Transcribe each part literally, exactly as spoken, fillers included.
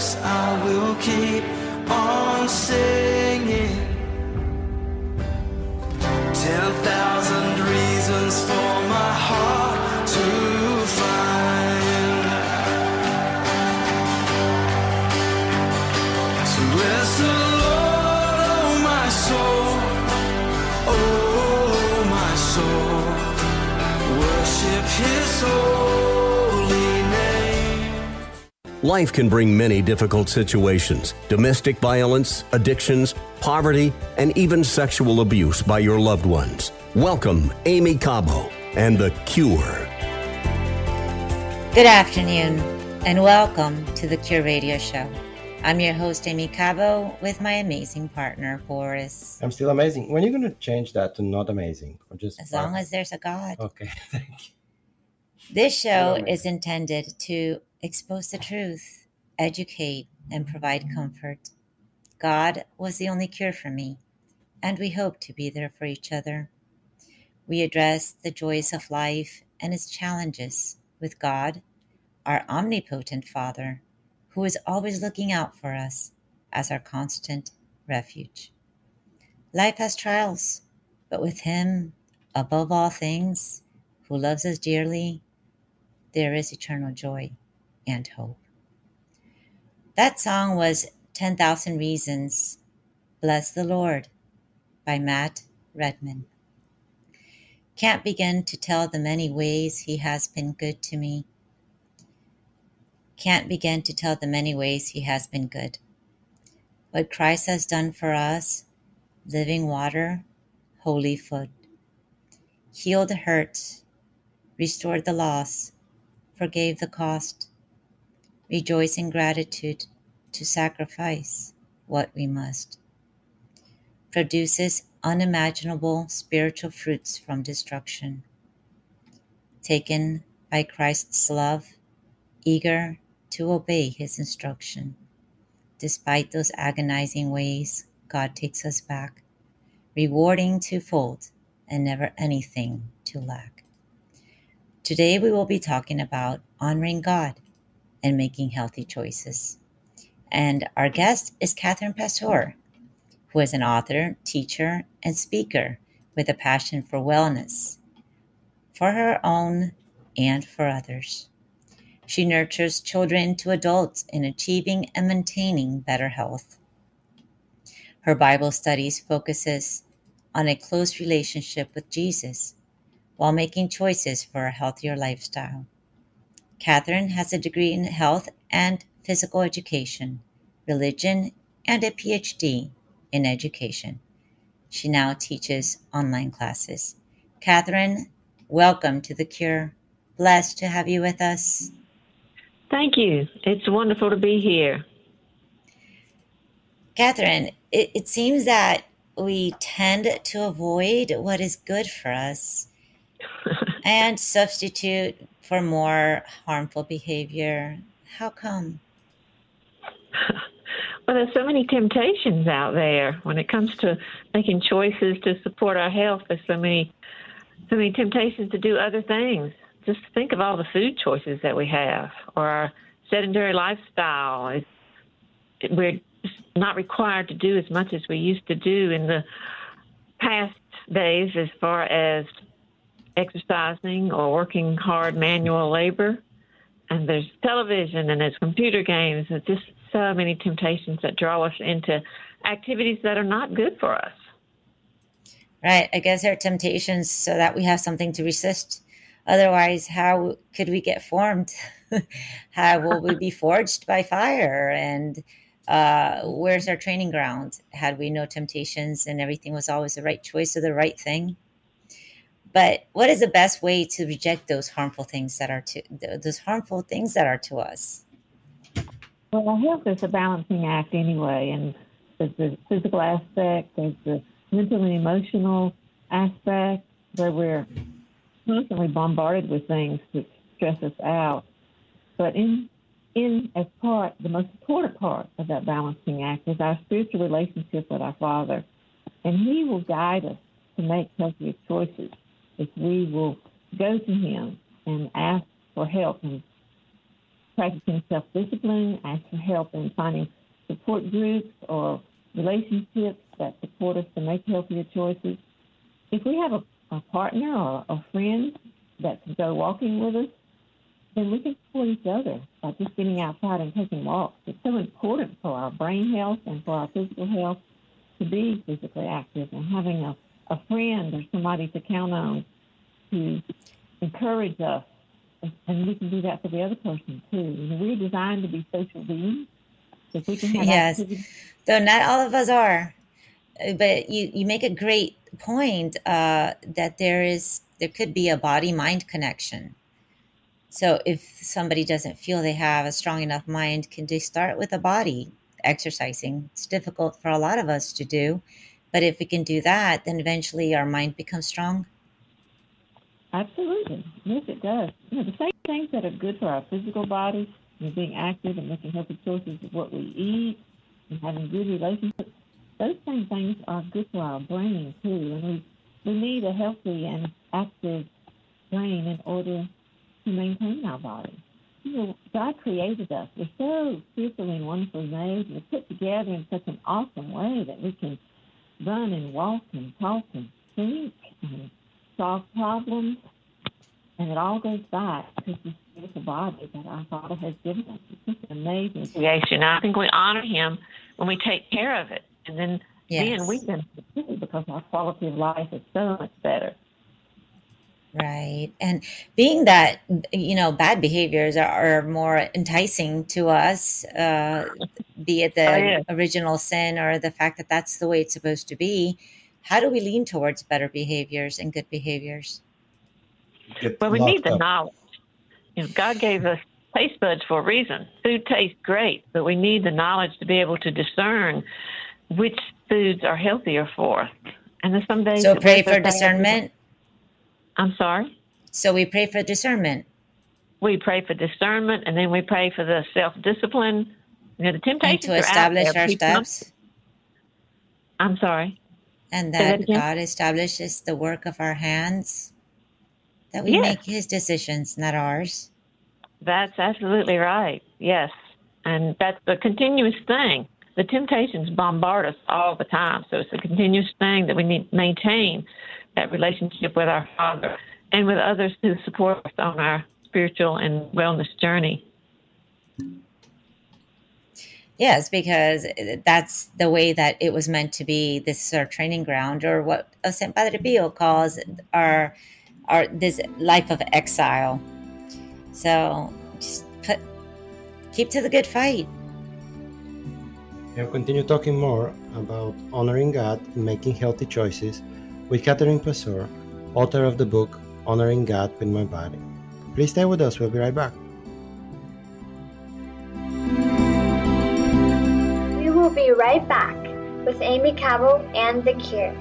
promise I will keep on singing. Ten thousand reasons for my heart to find. So bless the Lord, oh my soul, oh my soul, worship His holy name. Life can bring many difficult situations: domestic violence, addictions, poverty, and even sexual abuse by your loved ones. Welcome, Aimee Cabo and The Cure. Good afternoon, and welcome to The Cure Radio Show. I'm your host, Aimee Cabo, with my amazing partner, Boris. I'm still amazing. When are you going to change that to not amazing? Or just as long as there's a God. Okay, thank you. This show is intended to expose the truth, educate, and provide comfort. God was the only cure for me, and we hope to be there for each other. We address the joys of life and its challenges with God, our omnipotent Father, who is always looking out for us as our constant refuge. Life has trials, but with Him, above all things, who loves us dearly, there is eternal joy and hope. That song was ten thousand Reasons, Bless the Lord, by Matt Redman. Can't begin to tell the many ways He has been good to me. Can't begin to tell the many ways He has been good. What Christ has done for us: living water, holy food. Healed the hurt, restored the loss, forgave the cost. Rejoice in gratitude to sacrifice what we must. Produces unimaginable spiritual fruits from destruction. Taken by Christ's love, eager to obey His instruction. Despite those agonizing ways, God takes us back, rewarding twofold and never anything to lack. Today we will be talking about honoring God and making healthy choices. And our guest is Katherine Pasour, who is an author, teacher, and speaker with a passion for wellness, for her own and for others. She nurtures children to adults in achieving and maintaining better health. Her Bible studies focuses on a close relationship with Jesus while making choices for a healthier lifestyle. Katherine has a degree in health and physical education, religion, and a P H D in education. She now teaches online classes. Katherine, welcome to The Cure. Blessed to have you with us. Thank you. It's wonderful to be here. Katherine, it, it seems that we tend to avoid what is good for us and substitute for more harmful behavior. How come? Well, there's so many temptations out there when it comes to making choices to support our health. There's so many, so many temptations to do other things. Just think of all the food choices that we have, or our sedentary lifestyle. We're not required to do as much as we used to do in the past days as far as exercising or working hard manual labor. And there's television and there's computer games. There's just so many temptations that draw us into activities that are not good for us. Right. I guess there are temptations so that we have something to resist. Otherwise, how could we get formed? How will we be forged by fire? And uh, where's our training ground? Had we no temptations and everything was always the right choice or the right thing? But what is the best way to reject those harmful things that are to those harmful things that are to us? Well, health is a balancing act anyway, and there's the physical aspect, there's the mental and emotional aspect where we're constantly bombarded with things that stress us out. But in in as part, the most important part of that balancing act is our spiritual relationship with our Father, and He will guide us to make healthier choices if we will go to Him and ask for help and practicing self-discipline, ask for help in finding support groups or relationships that support us to make healthier choices. If we have a, a partner or a friend that can go walking with us, then we can support each other by just getting outside and taking walks. It's so important for our brain health and for our physical health to be physically active, and having a, a friend or somebody to count on to encourage us. And we can do that for the other person, too. And we're designed to be social beings. If we can have yes, activity. Though not all of us are. But you, you make a great point uh, that there is there could be a body-mind connection. So if somebody doesn't feel they have a strong enough mind, can they start with a body exercising? It's difficult for a lot of us to do. But if we can do that, then eventually our mind becomes strong. Absolutely. Yes, it does. You know, the same things that are good for our physical bodies, you know, being active and making healthy choices of what we eat and having good relationships, those same things are good for our brain, too. And we, we need a healthy and active brain in order to maintain our body. You know, God created us. We're so fearfully and wonderfully made. We're put together in such an awesome way that we can run and walk and talk and think and solve problems, and it all goes back to this beautiful body that our Father has given us. It's just an amazing creation. I think we honor Him when we take care of it, and then yes. then we can continue because our quality of life is so much better. Right, and being that you know bad behaviors are, are more enticing to us, uh, be it the oh, yeah. original sin or the fact that that's the way it's supposed to be. How do we lean towards better behaviors and good behaviors? Well, we need the knowledge. You know, God gave us taste buds for a reason. Food tastes great, but we need the knowledge to be able to discern which foods are healthier for us. And then some days. So pray for discernment? I'm sorry? So we pray for discernment. We pray for discernment, and then we pray for the self-discipline. You know, the temptations are out there. And to establish our steps? I'm sorry? And that God establishes the work of our hands, that we yes. make His decisions, not ours. That's absolutely right, yes. And that's a continuous thing. The temptations bombard us all the time, so it's a continuous thing that we need to maintain that relationship with our Father and with others who support us on our spiritual and wellness journey. Yes, because that's the way that it was meant to be. This is our training ground, or what Saint Padre Pio calls our, our this life of exile. So just put, keep to the good fight. We'll continue talking more about honoring God and making healthy choices with Katherine Pasour, author of the book, Honoring God with My Body. Please stay with us. We'll be right back. We'll be right back with Aimee Cabo and The Cure.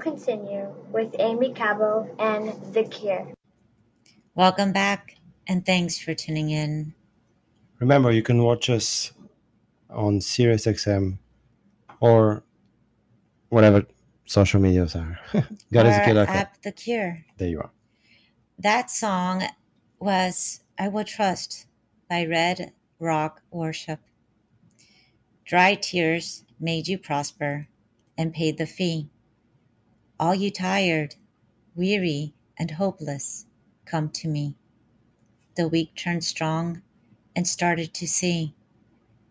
Continue with Aimee Cabo and The Cure. Welcome back, and thanks for tuning in. Remember, you can watch us on SiriusXM or whatever social medias are. God is the Cure. App The Cure. There you are. That song was "I Will Trust" by Red Rock Worship. Dry tears made you prosper and paid the fee. All you tired, weary, and hopeless, come to me. The weak turned strong and started to see.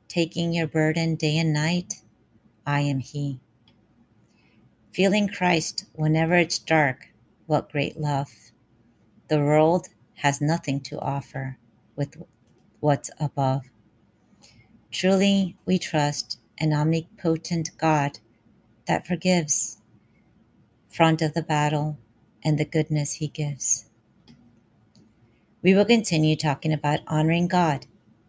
Taking your burden day and night, I am He. Feeling Christ whenever it's dark, what great love. The world has nothing to offer with what's above. Truly we trust an omnipotent God that forgives. Front of the battle and the goodness He gives. We will continue talking about honoring God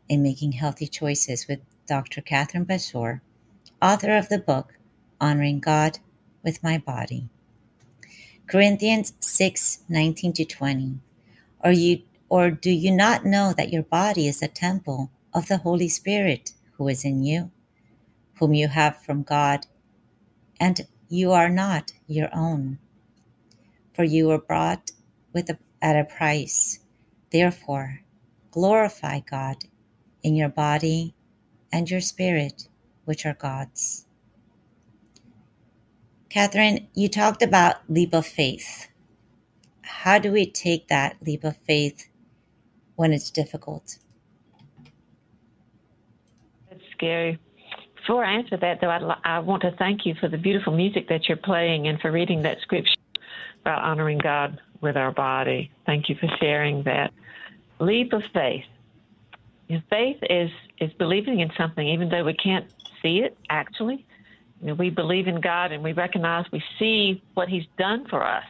and making healthy choices with Doctor Katherine Pasour, author of the book, Honoring God with My Body. Corinthians six nineteen to twenty. Or you, or do you not know that your body is a temple of the Holy Spirit who is in you, whom you have from God, and you are not your own? For you were bought with a, at a price. Therefore, glorify God in your body and your spirit, which are God's. Katherine, you talked about leap of faith. How do we take that leap of faith when it's difficult? That's scary. Before I answer that, though, I'd, I want to thank you for the beautiful music that you're playing and for reading that scripture about honoring God with our body. Thank you for sharing that. Leap of faith. You know, faith is, is believing in something, even though we can't see it, actually. You know, we believe in God and we recognize, we see what he's done for us,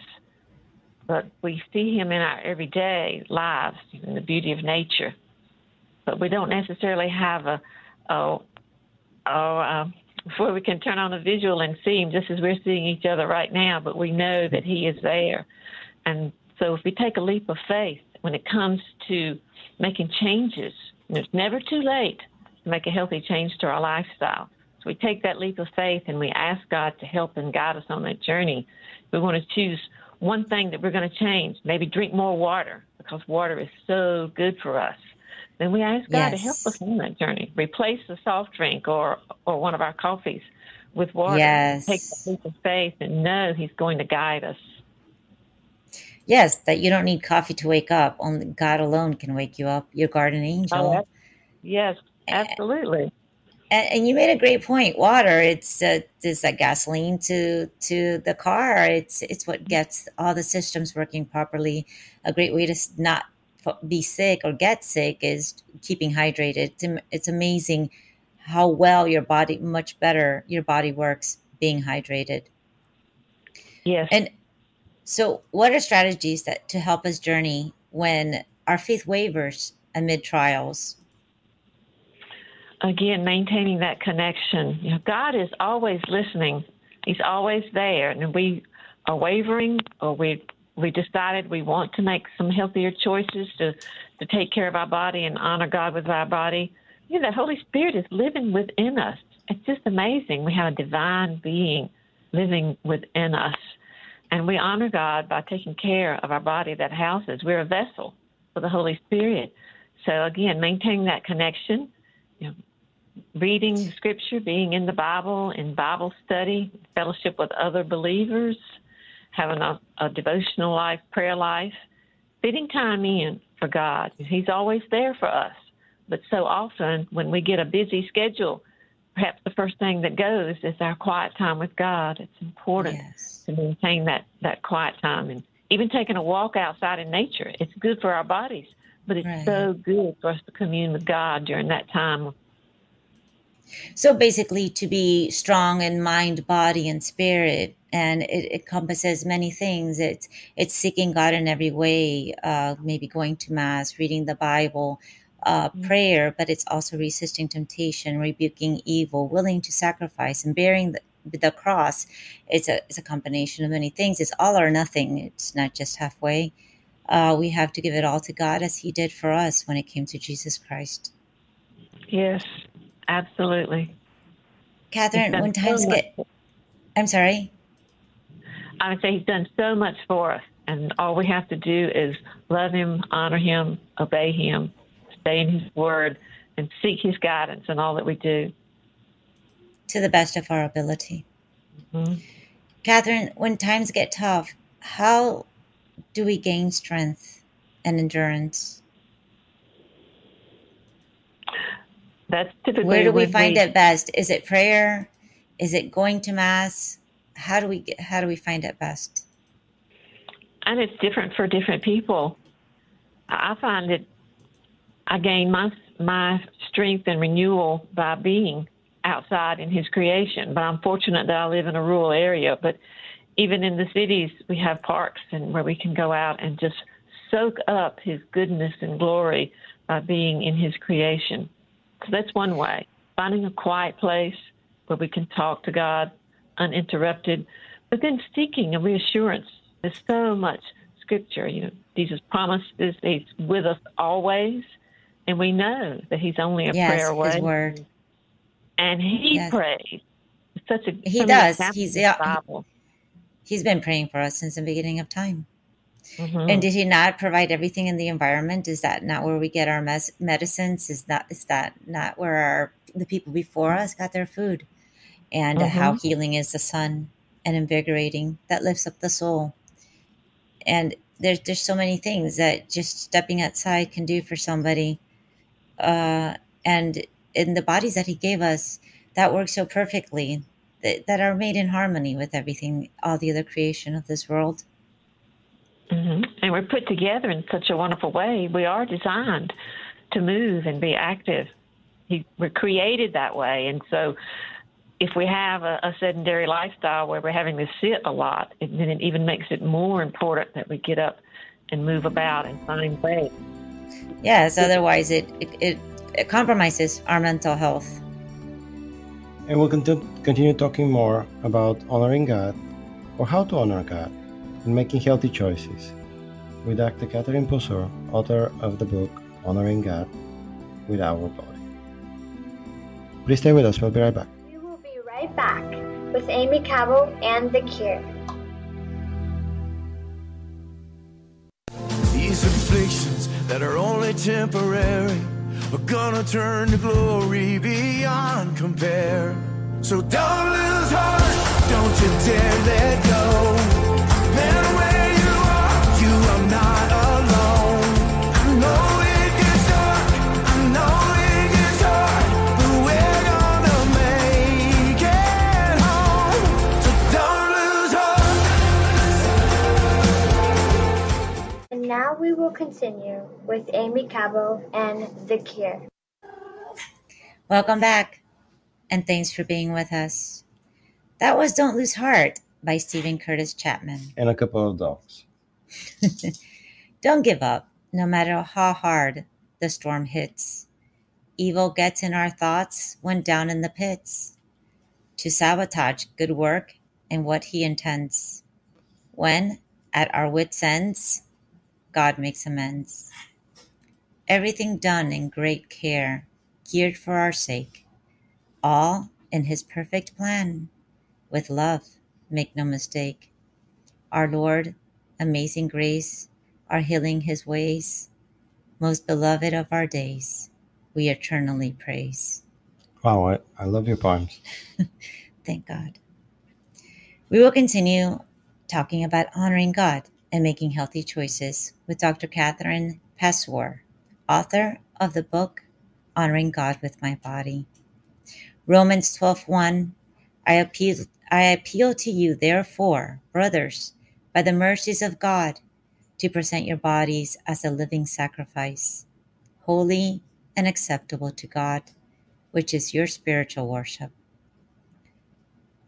but we see him in our everyday lives, you know, in the beauty of nature. But we don't necessarily have a, oh, oh, um, where we can turn on a visual and see him just as we're seeing each other right now, but we know that he is there. And so if we take a leap of faith when it comes to making changes, and it's never too late to make a healthy change to our lifestyle. So we take that leap of faith and we ask God to help and guide us on that journey. We want to choose one thing that we're going to change, maybe drink more water because water is so good for us. Then we ask God yes. to help us on that journey. Replace the soft drink or, or one of our coffees with water. Yes. Take that leap of faith and know he's going to guide us. Yes, that you don't need coffee to wake up. Only God alone can wake you up, your guardian angel. Oh, yes, absolutely. And, and you made a great point. Water, it's uh, it's like gasoline to to the car. It's it's what gets all the systems working properly. A great way to not be sick or get sick is keeping hydrated. It's, it's amazing how well your body, much better your body works being hydrated. Yes. And so what are strategies that to help us journey when our faith wavers amid trials? Again, maintaining that connection. You know, God is always listening. He's always there. And if we are wavering or we we decided we want to make some healthier choices to, to take care of our body and honor God with our body, you know, the Holy Spirit is living within us. It's just amazing. We have a divine being living within us. And we honor God by taking care of our body that houses. We're a vessel for the Holy Spirit. So, again, maintaining that connection, you know, reading Scripture, being in the Bible, in Bible study, fellowship with other believers, having a, a devotional life, prayer life, fitting time in for God. He's always there for us. But so often when we get a busy schedule, perhaps the first thing that goes is our quiet time with God. It's important yes. to maintain that, that quiet time. And even taking a walk outside in nature, it's good for our bodies, but it's right. so good for us to commune with God during that time. So basically to be strong in mind, body, and spirit, and it, it encompasses many things. It's, it's seeking God in every way, uh, maybe going to Mass, reading the Bible, Uh, prayer, but it's also resisting temptation, rebuking evil, willing to sacrifice, and bearing the, the cross. It's a it's a combination of many things. It's all or nothing. It's not just halfway. Uh, we have to give it all to God as he did for us when it came to Jesus Christ. Yes, absolutely. Katherine, when times so get... I'm sorry? I would say he's done so much for us, and all we have to do is love him, honor him, obey him, stay in his word, and seek his guidance in all that we do. To the best of our ability. Mm-hmm. Katherine, when times get tough, how do we gain strength and endurance? That's typically where do we find we... it best? Is it prayer? Is it going to Mass? How do we get, how do we find it best? And it's different for different people. I find it I gain my my strength and renewal by being outside in his creation. But I'm fortunate that I live in a rural area. But even in the cities, we have parks and where we can go out and just soak up his goodness and glory by being in his creation. So that's one way, finding a quiet place where we can talk to God uninterrupted, but then seeking a reassurance. There's so much scripture. You know, Jesus promises he's with us always, and we know that he's only a yes, prayer away. His word. And he yes. prays. It's such a He does. He's yeah, Bible. He's been praying for us since the beginning of time. Mm-hmm. And did he not provide everything in the environment? Is that not where we get our mes- medicines? Is that is that not where our, the people before us got their food? And mm-hmm. how healing is the sun and invigorating that lifts up the soul. And there's there's so many things that just stepping outside can do for somebody. Uh, and in the bodies that he gave us, that work so perfectly, that, that are made in harmony with everything, all the other creation of this world. Mm-hmm. And we're put together in such a wonderful way. We are designed to move and be active. He, we're created that way. And so if we have a, a sedentary lifestyle where we're having to sit a lot, it, then it even makes it more important that we get up and move about and find ways. Yes, otherwise it, it, it, it compromises our mental health. And we'll continue talking more about honoring God, or how to honor God, and making healthy choices, with Doctor Katherine Pasour, author of the book, Honoring God with Our Body. Please stay with us. We'll be right back. We will be right back with Aimee Cabo and The Cure. These afflictions that are only temporary are gonna turn to glory beyond compare. So don't lose heart, don't you dare let go. Man, where you are, you are not alone. I know it gets dark, I know it gets hard, but we're gonna make it home. So don't lose hope. And now we will continue with Aimee Cabo and The Cure. Welcome back, and thanks for being with us. That was Don't Lose Heart by Stephen Curtis Chapman. And a couple of dogs. Don't give up, no matter how hard the storm hits. Evil gets in our thoughts when down in the pits, to sabotage good work and what he intends. When, at our wits' ends, God makes amends. Everything done in great care, geared for our sake, all in his perfect plan, with love. Make no mistake, our Lord, amazing grace, are healing his ways. Most beloved of our days, we eternally praise. Wow, I, I love your poems. Thank God. We will continue talking about honoring God and making healthy choices with Doctor Katherine Pasour, author of the book, Honoring God with My Body. Romans twelve one, I appeal I appeal to you, therefore, brothers, by the mercies of God, to present your bodies as a living sacrifice, holy and acceptable to God, which is your spiritual worship.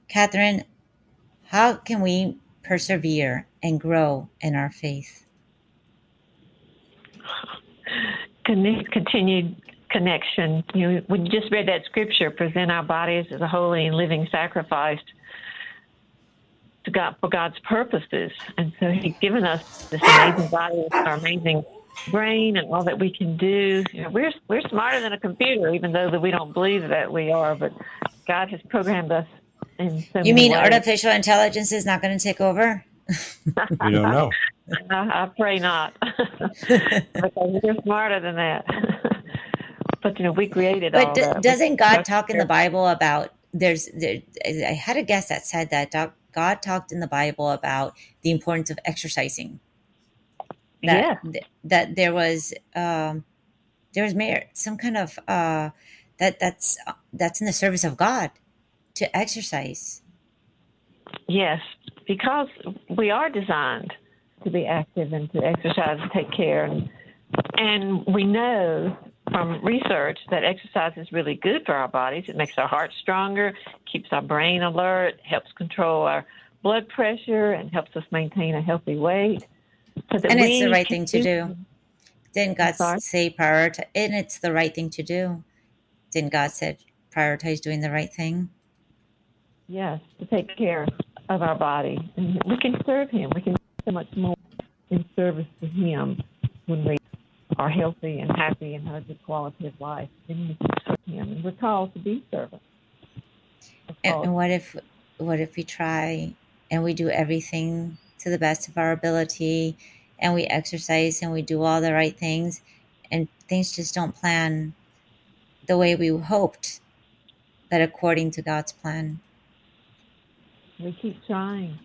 Katherine, how can we persevere and grow in our faith? Continued connection. You know, we just read that scripture, present our bodies as a holy and living sacrifice. God, for God's purposes, and so he's given us this amazing body, our amazing brain, and all that we can do. You know, we're we're smarter than a computer, even though that we don't believe that we are. But God has programmed us in so many You mean ways. Artificial intelligence is not going to take over? You don't know. I, I pray not. Because we're smarter than that. But you know, we created but all d- that. But doesn't God talk in the Bible about? There's. There, I had a guest that said that Doc. God talked in the Bible about the importance of exercising. That, yeah. th- that there was um, there was merit, some kind of uh, that that's uh, that's in the service of God to exercise. Yes, because we are designed to be active and to exercise and take care, and, and we know from research that exercise is really good for our bodies. It makes our heart stronger, keeps our brain alert, helps control our blood pressure, and helps us maintain a healthy weight. And it's the right thing to do. Didn't God say prioritize? And it's the right thing to do. Didn't God say prioritize doing the right thing? Yes, to take care of our body. And we can serve Him. We can do so much more in service to Him when we are healthy and happy and have a good quality of life. And we can serve Him. And we're called to be servants. And what if, what if we try and we do everything to the best of our ability, and we exercise and we do all the right things, and things just don't plan the way we hoped, but according to God's plan? We keep trying.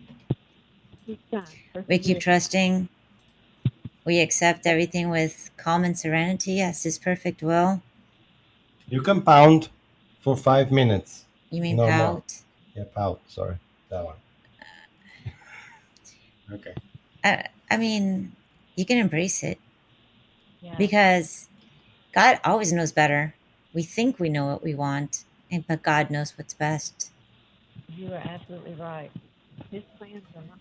Keep trying. We keep trusting. We accept everything with calm and serenity as His perfect will. You can pound for five minutes. You mean no, pout? No. Yeah, pout. Sorry, that one. Okay. I, I mean, you can embrace it, yeah, because God always knows better. We think we know what we want, and but God knows what's best. You are absolutely right. His plans are not.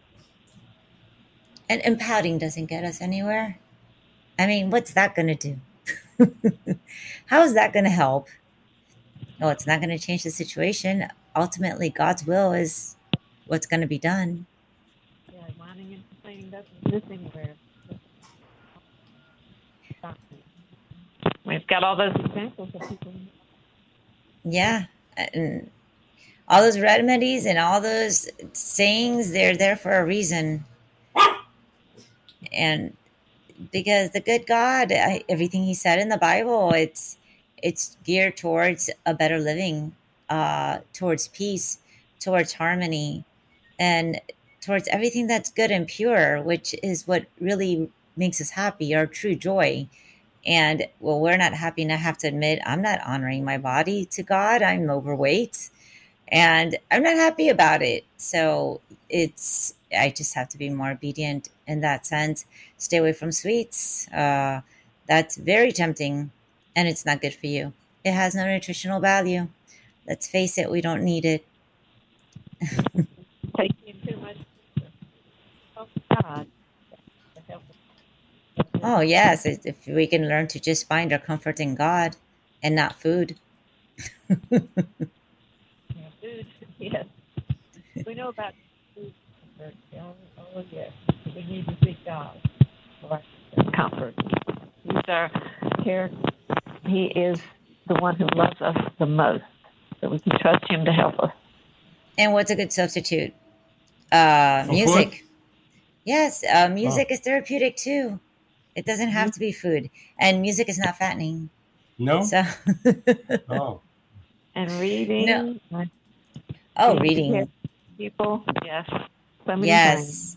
And, and pouting doesn't get us anywhere. I mean, what's that going to do? How is that going to help? No, it's not going to change the situation. Ultimately, God's will is what's going to be done. Yeah, whining and complaining doesn't exist anywhere. We've got all those examples of people. Yeah, and all those remedies and all those sayings—they're there for a reason. And because the good God, everything He said in the Bible, it's. It's geared towards a better living, uh, towards peace, towards harmony, and towards everything that's good and pure, which is what really makes us happy, our true joy. And well, we're not happy, and I have to admit, I'm not honoring my body to God. I'm overweight, and I'm not happy about it. So it's, I just have to be more obedient in that sense. Stay away from sweets. Uh, that's very tempting. And it's not good for you. It has no nutritional value. Let's face it, we don't need it. Thank you too much. Oh, God. Oh, yes. If we can learn to just find our comfort in God and not food. Food, yes. We know about food. Oh, oh yes. We need to seek God for comfort. He's our character. He is the one who loves us the most, so we can trust Him to help us. And what's a good substitute? Uh, music. Food? Yes, uh, music oh. is therapeutic too. It doesn't have mm-hmm. to be food. And music is not fattening. No? So oh. And reading. No. Oh, reading. People, yes. Somebody yes.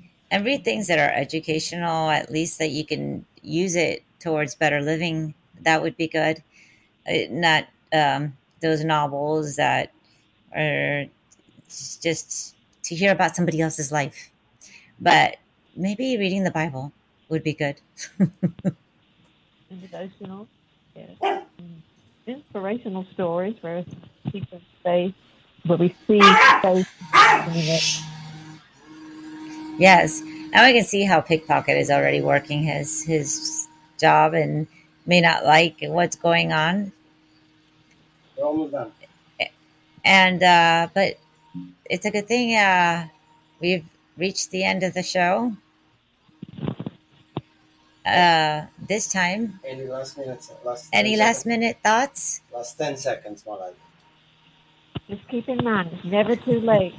Doing. And read things that are educational, at least that you can use it towards better living. That would be good. Not um, those novels that are just to hear about somebody else's life. But maybe reading the Bible would be good. And devotional, yes. Inspirational stories where people say, where we see faith. Yes. Now I can see how Pickpocket is already working his, his job and may not like what's going on. We're almost done. And, uh, but it's a good thing uh, we've reached the end of the show uh, this time. Any last minute, last Any last seconds. minute thoughts? Last ten seconds, more like. Just keep in mind, it's never too late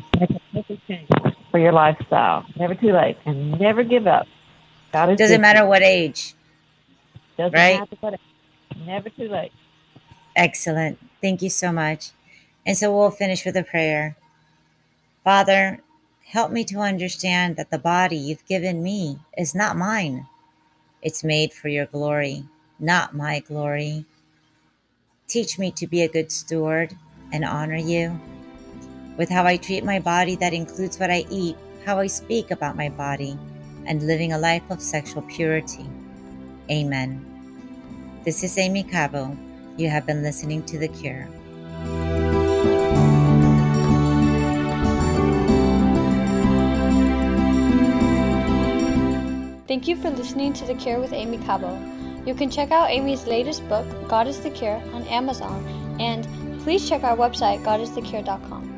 for your lifestyle. Never too late. And never give up. Doesn't different. matter what age. Doesn't right? To Never too late. Excellent. Thank you so much. And so we'll finish with a prayer. Father, help me to understand that the body You've given me is not mine. It's made for Your glory, not my glory. Teach me to be a good steward and honor You with how I treat my body. That includes what I eat, how I speak about my body, and living a life of sexual purity. Amen. This is Aimee Cabo. You have been listening to The Cure. Thank you for listening to The Cure with Aimee Cabo. You can check out Aimee's latest book, God is the Cure, on Amazon, and please check our website, god is the cure dot com.